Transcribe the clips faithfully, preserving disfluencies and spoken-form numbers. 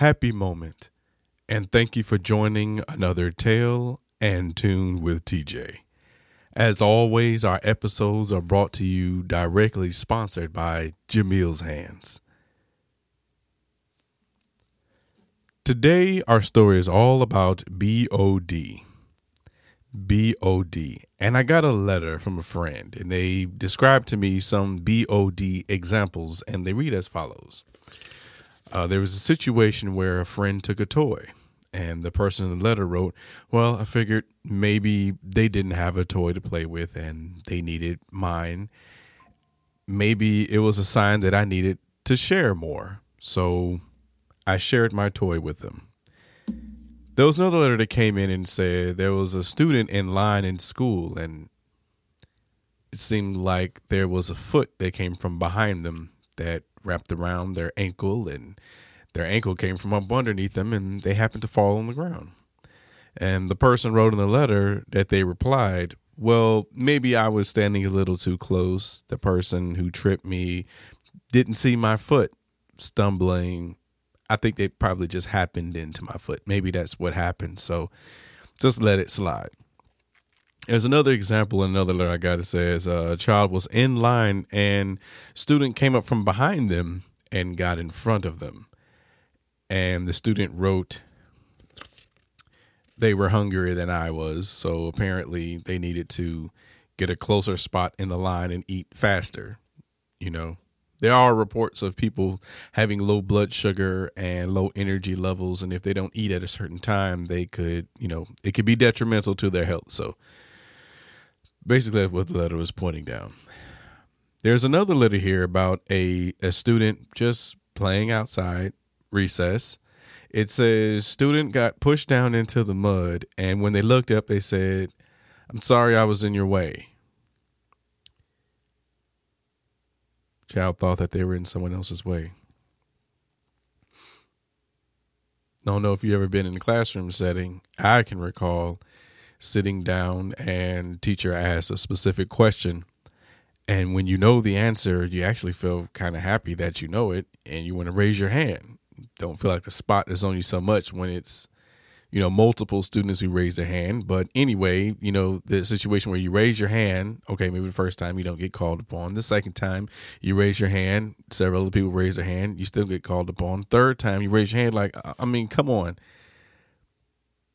happy moment, and thank you for joining another Tale and Tune with T J. As always, our episodes are brought to you directly sponsored by Jamil's Hands. Today, our story is all about B O D B O D And I got a letter from a friend, and they described to me some B O D examples, and they read as follows. Uh, there was a situation where a friend took a toy, and the person in the letter wrote, well, I figured maybe they didn't have a toy to play with and they needed mine. Maybe it was a sign that I needed to share more. So I shared my toy with them. There was another letter that came in and said there was a student in line in school, and it seemed like there was a foot that came from behind them that wrapped around their ankle, and their ankle came from up underneath them, and they happened to fall on the ground. And the person wrote in the letter that they replied, well, maybe I was standing a little too close. The person who tripped me didn't see my foot stumbling. I think they probably just happened into my foot. Maybe that's what happened. So just let it slide. There's another example, another letter I got. It says uh, a child was in line and student came up from behind them and got in front of them. And the student wrote, they were hungrier than I was. So apparently they needed to get a closer spot in the line and eat faster, you know. There are reports of people having low blood sugar and low energy levels. And if they don't eat at a certain time, they could, you know, it could be detrimental to their health. So basically that's what the letter was pointing down. There's another letter here about a, a student just playing outside recess. It says student got pushed down into the mud. And when they looked up, they said, I'm sorry I was in your way. Child thought that they were in someone else's way. I don't know if you've ever been in a classroom setting. I can recall sitting down and teacher asked a specific question. And when you know the answer, you actually feel kind of happy that you know it. And you want to raise your hand. Don't feel like the spot is on you so much when it's, you know, multiple students who raise their hand. But anyway, you know, the situation where you raise your hand. OK, maybe the first time you don't get called upon. The second time you raise your hand. Several other people raise their hand. You still get called upon. Third time you raise your hand like, I mean, come on.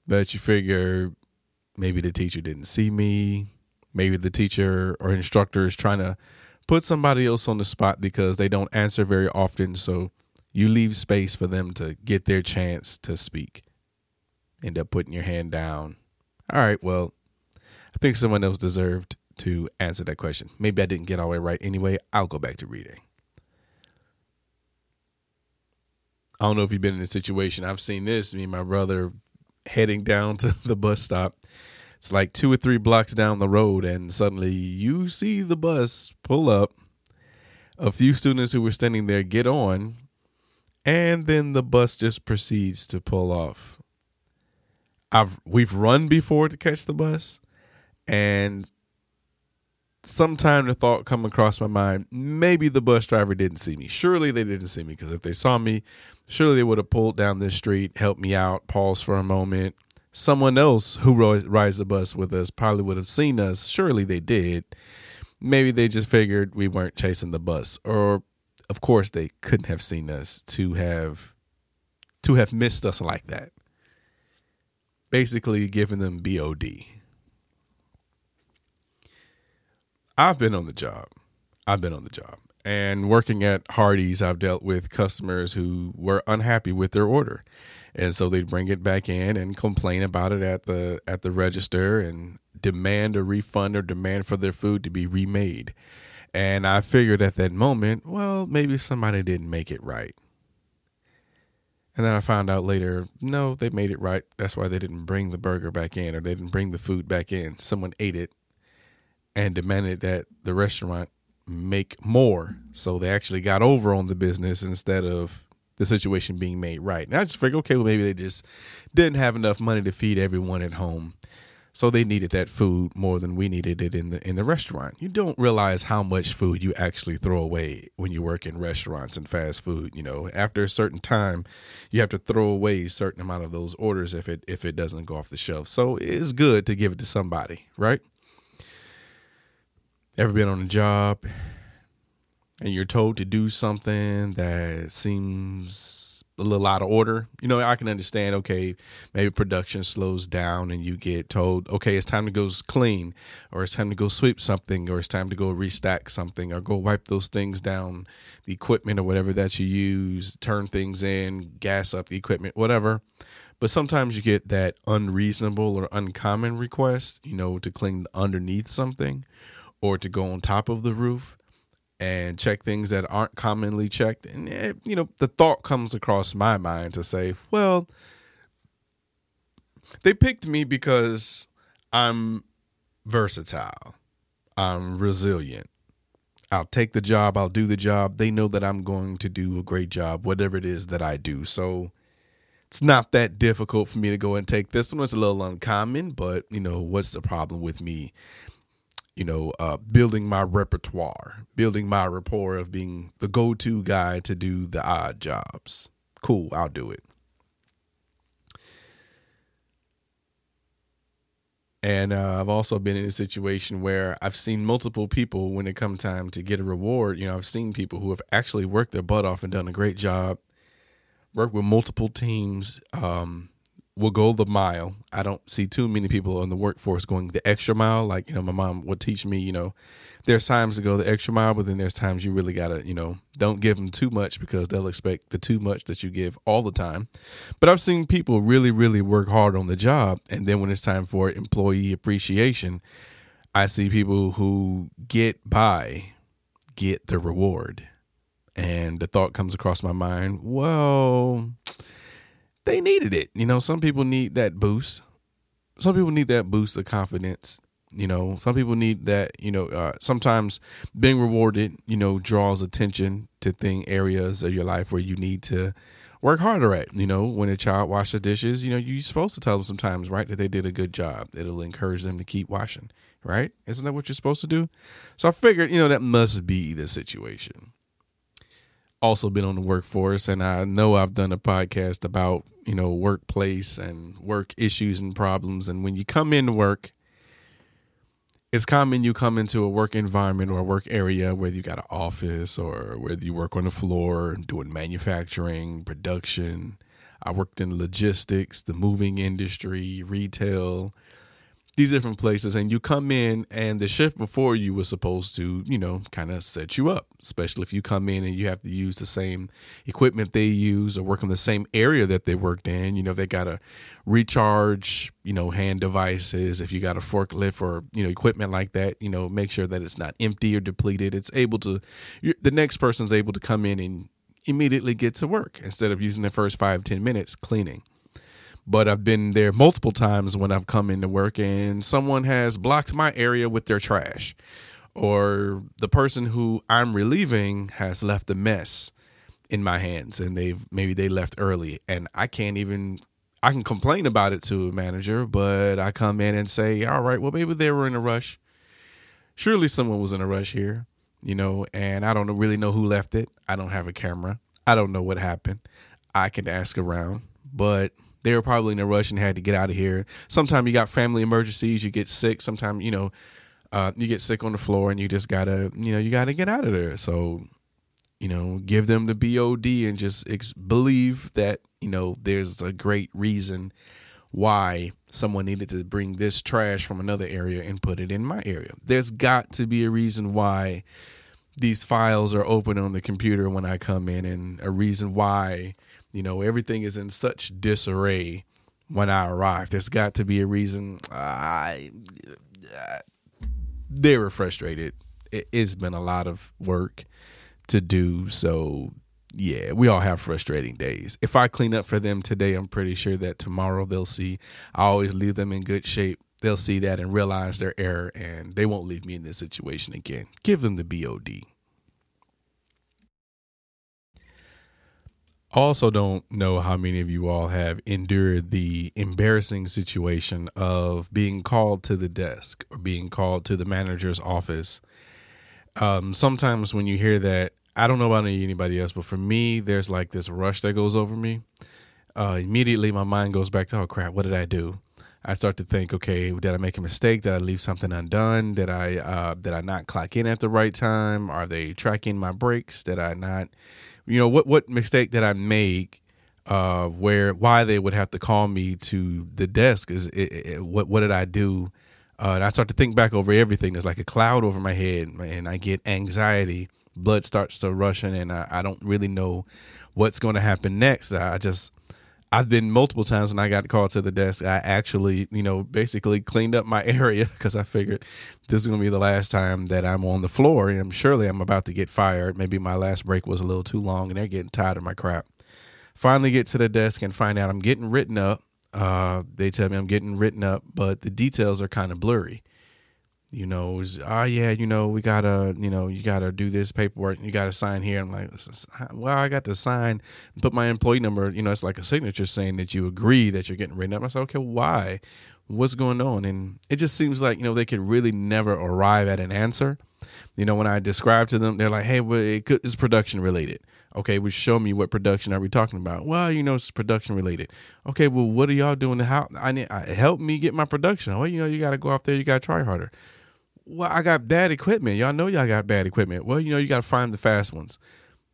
But you figure maybe the teacher didn't see me. Maybe the teacher or instructor is trying to put somebody else on the spot because they don't answer very often. So you leave space for them to get their chance to speak. End up putting your hand down. All right, well, I think someone else deserved to answer that question. Maybe I didn't get all the way right anyway. I'll go back to reading. I don't know if you've been in a situation. I've seen this. Me and my brother heading down to the bus stop. It's like two or three blocks down the road, and suddenly you see the bus pull up. A few students who were standing there get on, and then the bus just proceeds to pull off. I've, we've run before to catch the bus, and sometime the thought come across my mind, maybe the bus driver didn't see me. Surely they didn't see me, because if they saw me, surely they would have pulled down this street, helped me out, paused for a moment. Someone else who rides the bus with us probably would have seen us. Surely they did. Maybe they just figured we weren't chasing the bus, or of course they couldn't have seen us to have to have missed us like that. Basically giving them B O D I've been on the job. I've been on the job. And working at Hardee's, I've dealt with customers who were unhappy with their order. And so they'd bring it back in and complain about it at the at the register and demand a refund or demand for their food to be remade. And I figured at that moment, well, maybe somebody didn't make it right. And then I found out later, no, they made it right. That's why they didn't bring the burger back in, or they didn't bring the food back in. Someone ate it and demanded that the restaurant make more. So they actually got over on the business instead of the situation being made right. And I just figured, okay, well, maybe they just didn't have enough money to feed everyone at home. So they needed that food more than we needed it in the in the restaurant. You don't realize how much food you actually throw away when you work in restaurants and fast food. You know, after a certain time, you have to throw away a certain amount of those orders if it if it doesn't go off the shelf. So it's good to give it to somebody, right? Ever been on a job and you're told to do something that seems a little out of order? You know, I can understand, okay, maybe production slows down and you get told, okay, it's time to go clean, or it's time to go sweep something, or it's time to go restack something, or go wipe those things down, the equipment or whatever that you use, turn things in, gas up the equipment, whatever. But sometimes you get that unreasonable or uncommon request, you know, to clean underneath something or to go on top of the roof and check things that aren't commonly checked. And, it, you know, the thought comes across my mind to say, well, they picked me because I'm versatile. I'm resilient. I'll take the job. I'll do the job. They know that I'm going to do a great job, whatever it is that I do. So it's not that difficult for me to go and take this one. It's a little uncommon, but, you know, what's the problem with me? You know, uh, building my repertoire, building my rapport of being the go-to guy to do the odd jobs. Cool, I'll do it. And uh, I've also been in a situation where I've seen multiple people when it comes time to get a reward. You know, I've seen people who have actually worked their butt off and done a great job, worked with multiple teams, um, will go the mile. I don't see too many people in the workforce going the extra mile. Like, you know, my mom would teach me, you know, there's times to go the extra mile, but then there's times you really got to, you know, don't give them too much because they'll expect the too much that you give all the time. But I've seen people really, really work hard on the job. And then when it's time for employee appreciation, I see people who get by, get the reward. And the thought comes across my mind, well, they needed it. You know, some people need that boost. Some people need that boost of confidence. You know, some people need that, you know, uh, sometimes being rewarded, you know, draws attention to thing areas of your life where you need to work harder at. You know, when a child washes dishes, you know, you're supposed to tell them sometimes, right, that they did a good job. It'll encourage them to keep washing, right? Isn't that what you're supposed to do? So I figured, you know, that must be the situation. Also been on the workforce, and I know I've done a podcast about, you know, workplace and work issues and problems. And when you come into work, it's common you come into a work environment or a work area, whether you got an office or whether you work on the floor doing manufacturing, production. I worked in logistics, the moving industry, retail, these different places. And you come in and the shift before you was supposed to, you know, kind of set you up, especially if you come in and you have to use the same equipment they use or work in the same area that they worked in. You know, they got to recharge, you know, hand devices. If you got a forklift or, you know, equipment like that, you know, make sure that it's not empty or depleted. It's able to, you're, the next person's able to come in and immediately get to work instead of using the first five, ten minutes cleaning. But I've been there multiple times when I've come into work and someone has blocked my area with their trash, or the person who I'm relieving has left a mess in my hands, and they've maybe they left early, and I can't even I can complain about it to a manager, but I come in and say, all right, well, maybe they were in a rush. Surely someone was in a rush here, you know, and I don't really know who left it. I don't have a camera. I don't know what happened. I can ask around, but they were probably in a rush and had to get out of here. Sometimes you got family emergencies, you get sick. Sometimes, you know, uh, you get sick on the floor and you just gotta, you know, you gotta get out of there. So, you know, give them the B O D and just ex- believe that, you know, there's a great reason why someone needed to bring this trash from another area and put it in my area. There's got to be a reason why these files are open on the computer when I come in, and a reason why, you know, everything is in such disarray when I arrive. There's got to be a reason. Uh, I, uh, they were frustrated. It, it's been a lot of work to do. So, yeah, we all have frustrating days. If I clean up for them today, I'm pretty sure that tomorrow they'll see. I always leave them in good shape. They'll see that and realize their error, and they won't leave me in this situation again. Give them the B O D also don't know how many of you all have endured the embarrassing situation of being called to the desk or being called to the manager's office. Um, sometimes when you hear that, I don't know about anybody else, but for me, there's like this rush that goes over me. Uh, immediately, my mind goes back to, oh, crap, what did I do? I start to think, okay, did I make a mistake? Did I leave something undone? Did I uh, did I not clock in at the right time? Are they tracking my breaks? Did I not, you know, what what mistake did I make? Uh, where why they would have to call me to the desk is it, it, what what did I do? Uh, and I start to think back over everything. There's like a cloud over my head, and I get anxiety. Blood starts to rushing, and I, I don't really know what's going to happen next. I just I've been multiple times when I got called to the desk, I actually, you know, basically cleaned up my area because I figured this is going to be the last time that I'm on the floor. And surely I'm about to get fired. Maybe my last break was a little too long and they're getting tired of my crap. Finally get to the desk and find out I'm getting written up. Uh, they tell me I'm getting written up, but the details are kind of blurry. You know, oh, yeah, you know, we got to, you know, you got to do this paperwork. You got to sign here. I'm like, well, I got to sign, put my employee number. You know, it's like a signature saying that you agree that you're getting written up. I said, OK, why? What's going on? And it just seems like, you know, they could really never arrive at an answer. You know, when I describe to them, they're like, hey, well, it could, it's production related. OK, well, show me what production are we talking about? Well, you know, it's production related. OK, well, what are y'all doing? How I need I, help me get my production. Oh, you know, you got to go out there. You got to try harder. Well, I got bad equipment. Y'all know y'all got bad equipment. Well, you know, you got to find the fast ones.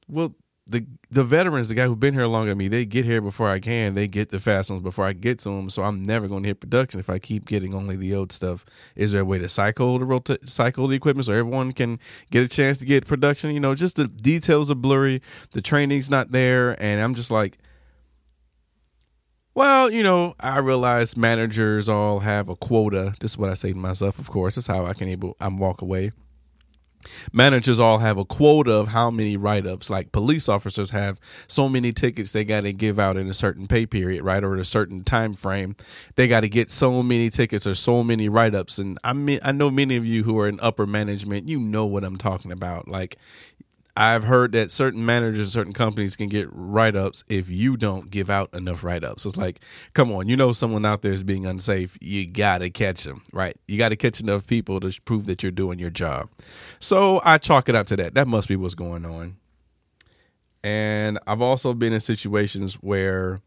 Well, the the veterans, the guy who've been here longer than me, they get here before I can. They get the fast ones before I get to them. So I'm never going to hit production if I keep getting only the old stuff. Is there a way to cycle the rota- cycle the equipment so everyone can get a chance to get production? You know, just the details are blurry. The training's not there. And I'm just like, well, you know, I realize managers all have a quota. This is what I say to myself, of course. This is how I can able I'm walk away. Managers all have a quota of how many write-ups, like police officers have so many tickets they got to give out in a certain pay period, right, or in a certain time frame. They got to get so many tickets or so many write-ups. And I mean, I know many of you who are in upper management, you know what I'm talking about. Like, I've heard that certain managers, certain companies can get write-ups if you don't give out enough write-ups. It's like, come on, you know someone out there is being unsafe. You got to catch them, right? You got to catch enough people to prove that you're doing your job. So I chalk it up to that. That must be what's going on. And I've also been in situations where,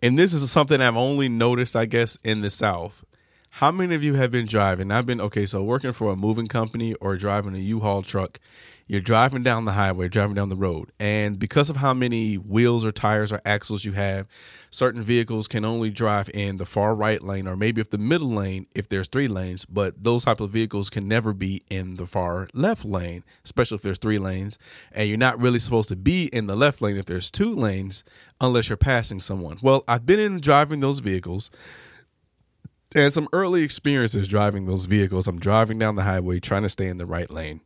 and this is something I've only noticed, I guess, in the South. How many of you have been driving? I've been, okay, so working for a moving company or driving a U-Haul truck. You're driving down the highway, driving down the road, and because of how many wheels or tires or axles you have, certain vehicles can only drive in the far right lane or maybe if the middle lane, if there's three lanes, but those type of vehicles can never be in the far left lane, especially if there's three lanes, and you're not really supposed to be in the left lane if there's two lanes unless you're passing someone. Well, I've been in driving those vehicles and some early experiences driving those vehicles. I'm driving down the highway trying to stay in the right lane.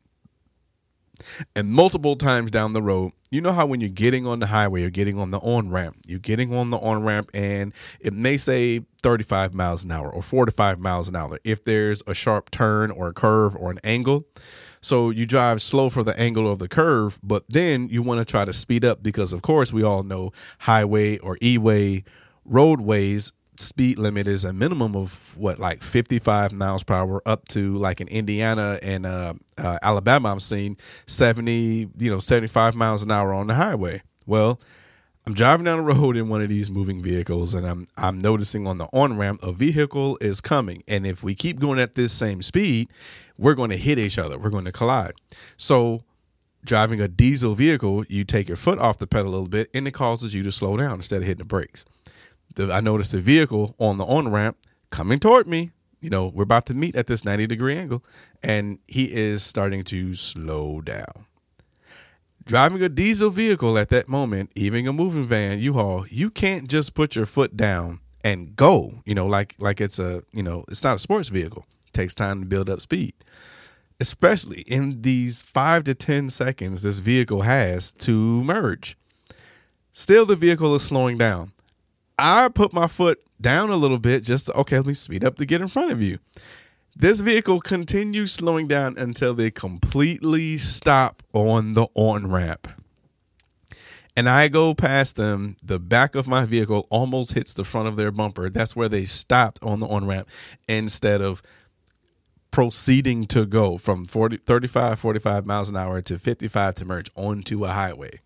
And multiple times down the road, you know how when you're getting on the highway, you're getting on the on-ramp, you're getting on the on-ramp and it may say thirty-five miles an hour or forty-five miles an hour if there's a sharp turn or a curve or an angle. So you drive slow for the angle of the curve, but then you want to try to speed up because, of course, we all know highway or E-way roadways. Speed limit is a minimum of what, like fifty-five miles per hour up to like in Indiana and uh, uh, Alabama. I've seen seventy, you know, seventy-five miles an hour on the highway. Well, I'm driving down the road in one of these moving vehicles and I'm I'm noticing on the on-ramp a vehicle is coming. And if we keep going at this same speed, we're going to hit each other. We're going to collide. So driving a diesel vehicle, you take your foot off the pedal a little bit and it causes you to slow down instead of hitting the brakes. I noticed a vehicle on the on-ramp coming toward me. You know, we're about to meet at this ninety-degree angle, and he is starting to slow down. Driving a diesel vehicle at that moment, even a moving van, U-Haul, you can't just put your foot down and go, you know, like like it's a, you know, it's not a sports vehicle. It takes time to build up speed, especially in these five to ten seconds this vehicle has to merge. Still, the vehicle is slowing down. I put my foot down a little bit just to, okay, let me speed up to get in front of you. This vehicle continues slowing down until they completely stop on the on-ramp. and I go past them, the back of my vehicle almost hits the front of their bumper. That's where they stopped on the on-ramp instead of proceeding to go from forty, thirty-five, forty-five miles an hour to fifty-five to merge onto a highway.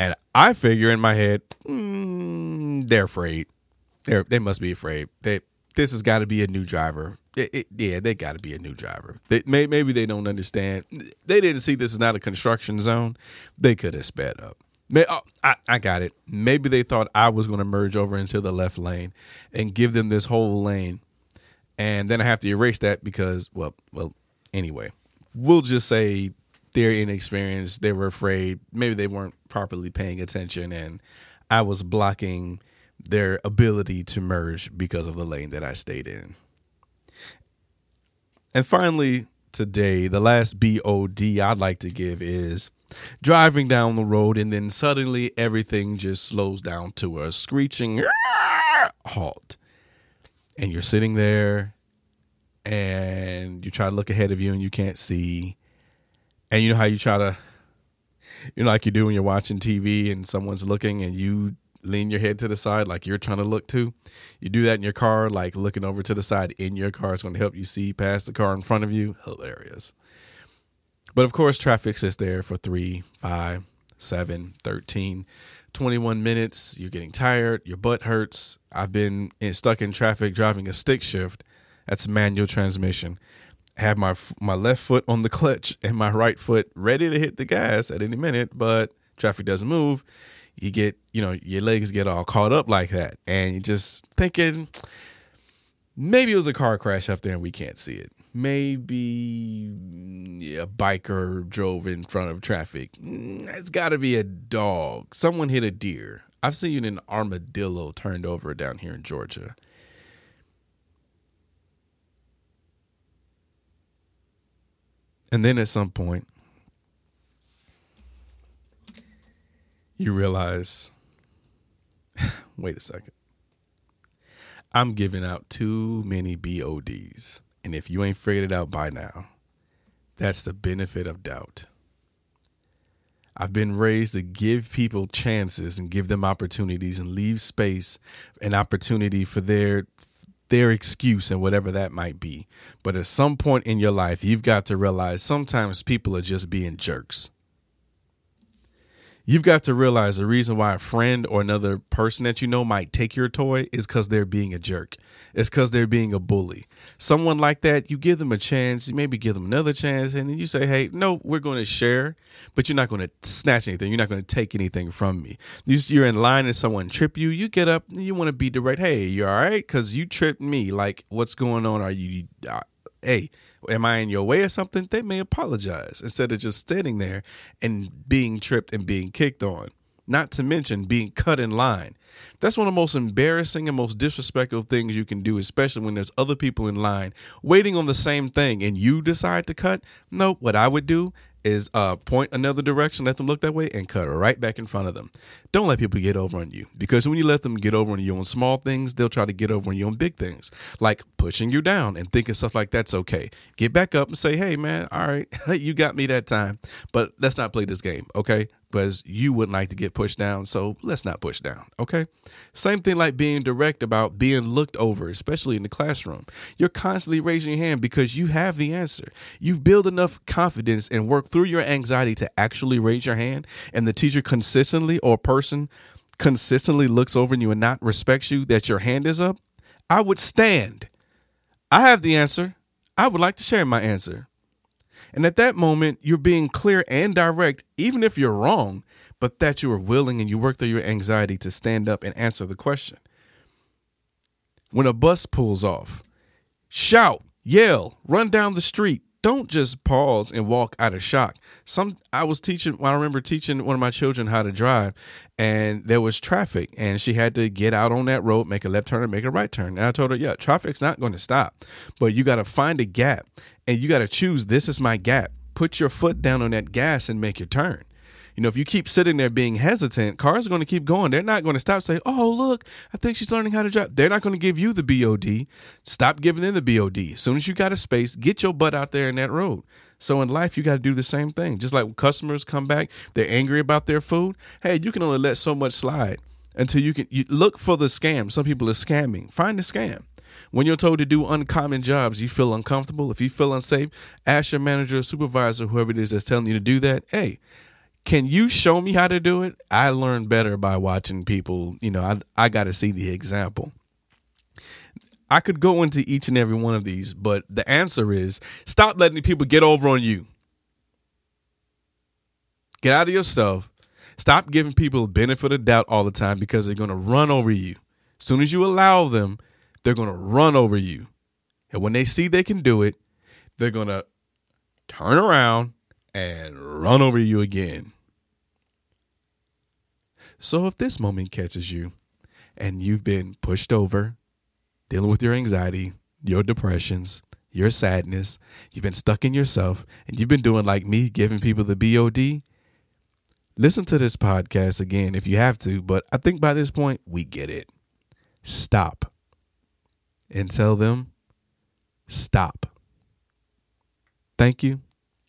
And I figure in my head, mm, they're afraid. They're, they must be afraid. They, this has got to be a new driver. It, it, yeah, they got to be a new driver. They, may, maybe they don't understand. They didn't see this is not a construction zone. They could have sped up. May, oh, I, I got it. Maybe they thought I was going to merge over into the left lane and give them this whole lane. And then I have to erase that because, well, well, anyway, we'll just say they're inexperienced. They were afraid. Maybe they weren't properly paying attention, and I was blocking their ability to merge because of the lane that I stayed in. And finally, today, the last B O D I'd like to give is driving down the road and then suddenly everything just slows down to a screeching halt. And you're sitting there and you try to look ahead of you and you can't see. And you know how you try to, you know, like you do when you're watching T V and someone's looking and you lean your head to the side like you're trying to look too. You do that in your car, like looking over to the side in your car. It's going to help you see past the car in front of you. Hilarious. But of course, traffic sits there for three, five, seven, thirteen, twenty-one minutes. You're getting tired. Your butt hurts. I've been in, stuck in traffic driving a stick shift. That's manual transmission. Have my my left foot on the clutch and my right foot ready to hit the gas at any minute, but traffic doesn't move. You get, you know, your legs get all caught up like that, and you're just thinking maybe it was a car crash up there and we can't see it. Maybe a biker drove in front of traffic. It's got to be a dog. Someone hit a deer. I've seen an armadillo turned over down here in Georgia. And then at some point, you realize, wait a second, I'm giving out too many B O Ds. And if you ain't figured it out by now, that's the benefit of doubt. I've been raised to give people chances and give them opportunities and leave space and opportunity for their their excuse and whatever that might be. But at some point in your life, you've got to realize sometimes people are just being jerks. You've got to realize the reason why a friend or another person that you know might take your toy is because they're being a jerk. It's because they're being a bully. Someone like that, you give them a chance, you maybe give them another chance, and then you say, hey, no, we're going to share, but you're not going to snatch anything. You're not going to take anything from me. You're in line and someone trip you. You get up and you want to be direct. Hey, you all right? Because you tripped me. Like, what's going on? Are you, uh, hey, am I in your way or something? They may apologize instead of just standing there and being tripped and being kicked on, not to mention being cut in line. That's one of the most embarrassing and most disrespectful things you can do, especially when there's other people in line waiting on the same thing and you decide to cut. No, what I would do is uh, point another direction, let them look that way, and cut right back in front of them. Don't let people get over on you, because when you let them get over on you on small things, they'll try to get over on you on big things, like pushing you down and thinking stuff like that's okay. Get back up and say, hey, man, all right, you got me that time, but let's not play this game, okay? Because you wouldn't like to get pushed down, so let's not push down, okay? Same thing like being direct about being looked over, especially in the classroom. You're constantly raising your hand because you have the answer. You've built enough confidence and work through your anxiety to actually raise your hand, and the teacher consistently or person consistently looks over you and not respects you that your hand is up. I would stand. I have the answer. I would like to share my answer. And at that moment, you're being clear and direct, even if you're wrong, but that you are willing and you work through your anxiety to stand up and answer the question. When a bus pulls off, shout, yell, run down the street. Don't just pause and walk out of shock. Some I was teaching, I remember teaching one of my children how to drive, and there was traffic, and she had to get out on that road, make a left turn and make a right turn. And I told her, yeah, traffic's not going to stop, but you got to find a gap, and you got to choose, this is my gap. Put your foot down on that gas and make your turn. You know, if you keep sitting there being hesitant, cars are going to keep going. They're not going to stop, say, oh, look, I think she's learning how to drive. They're not going to give you the B O D. Stop giving them the B O D. As soon as you got a space, get your butt out there in that road. So in life, you got to do the same thing. Just like when customers come back, they're angry about their food. Hey, you can only let so much slide until you can you look for the scam. Some people are scamming. Find the scam. When you're told to do uncommon jobs, you feel uncomfortable. If you feel unsafe, ask your manager or supervisor, whoever it is that's telling you to do that. Hey, can you show me how to do it? I learn better by watching people. You know, I, I got to see the example. I could go into each and every one of these, but the answer is stop letting people get over on you. Get out of yourself. Stop giving people the benefit of doubt all the time because they're going to run over you. As soon as you allow them, they're going to run over you. And when they see they can do it, they're going to turn around and run over you again. So if this moment catches you and you've been pushed over, dealing with your anxiety, your depressions, your sadness, you've been stuck in yourself, and you've been doing like me, giving people the B O D, listen to this podcast again if you have to, but I think by this point, we get it. Stop. And tell them, stop. Thank you.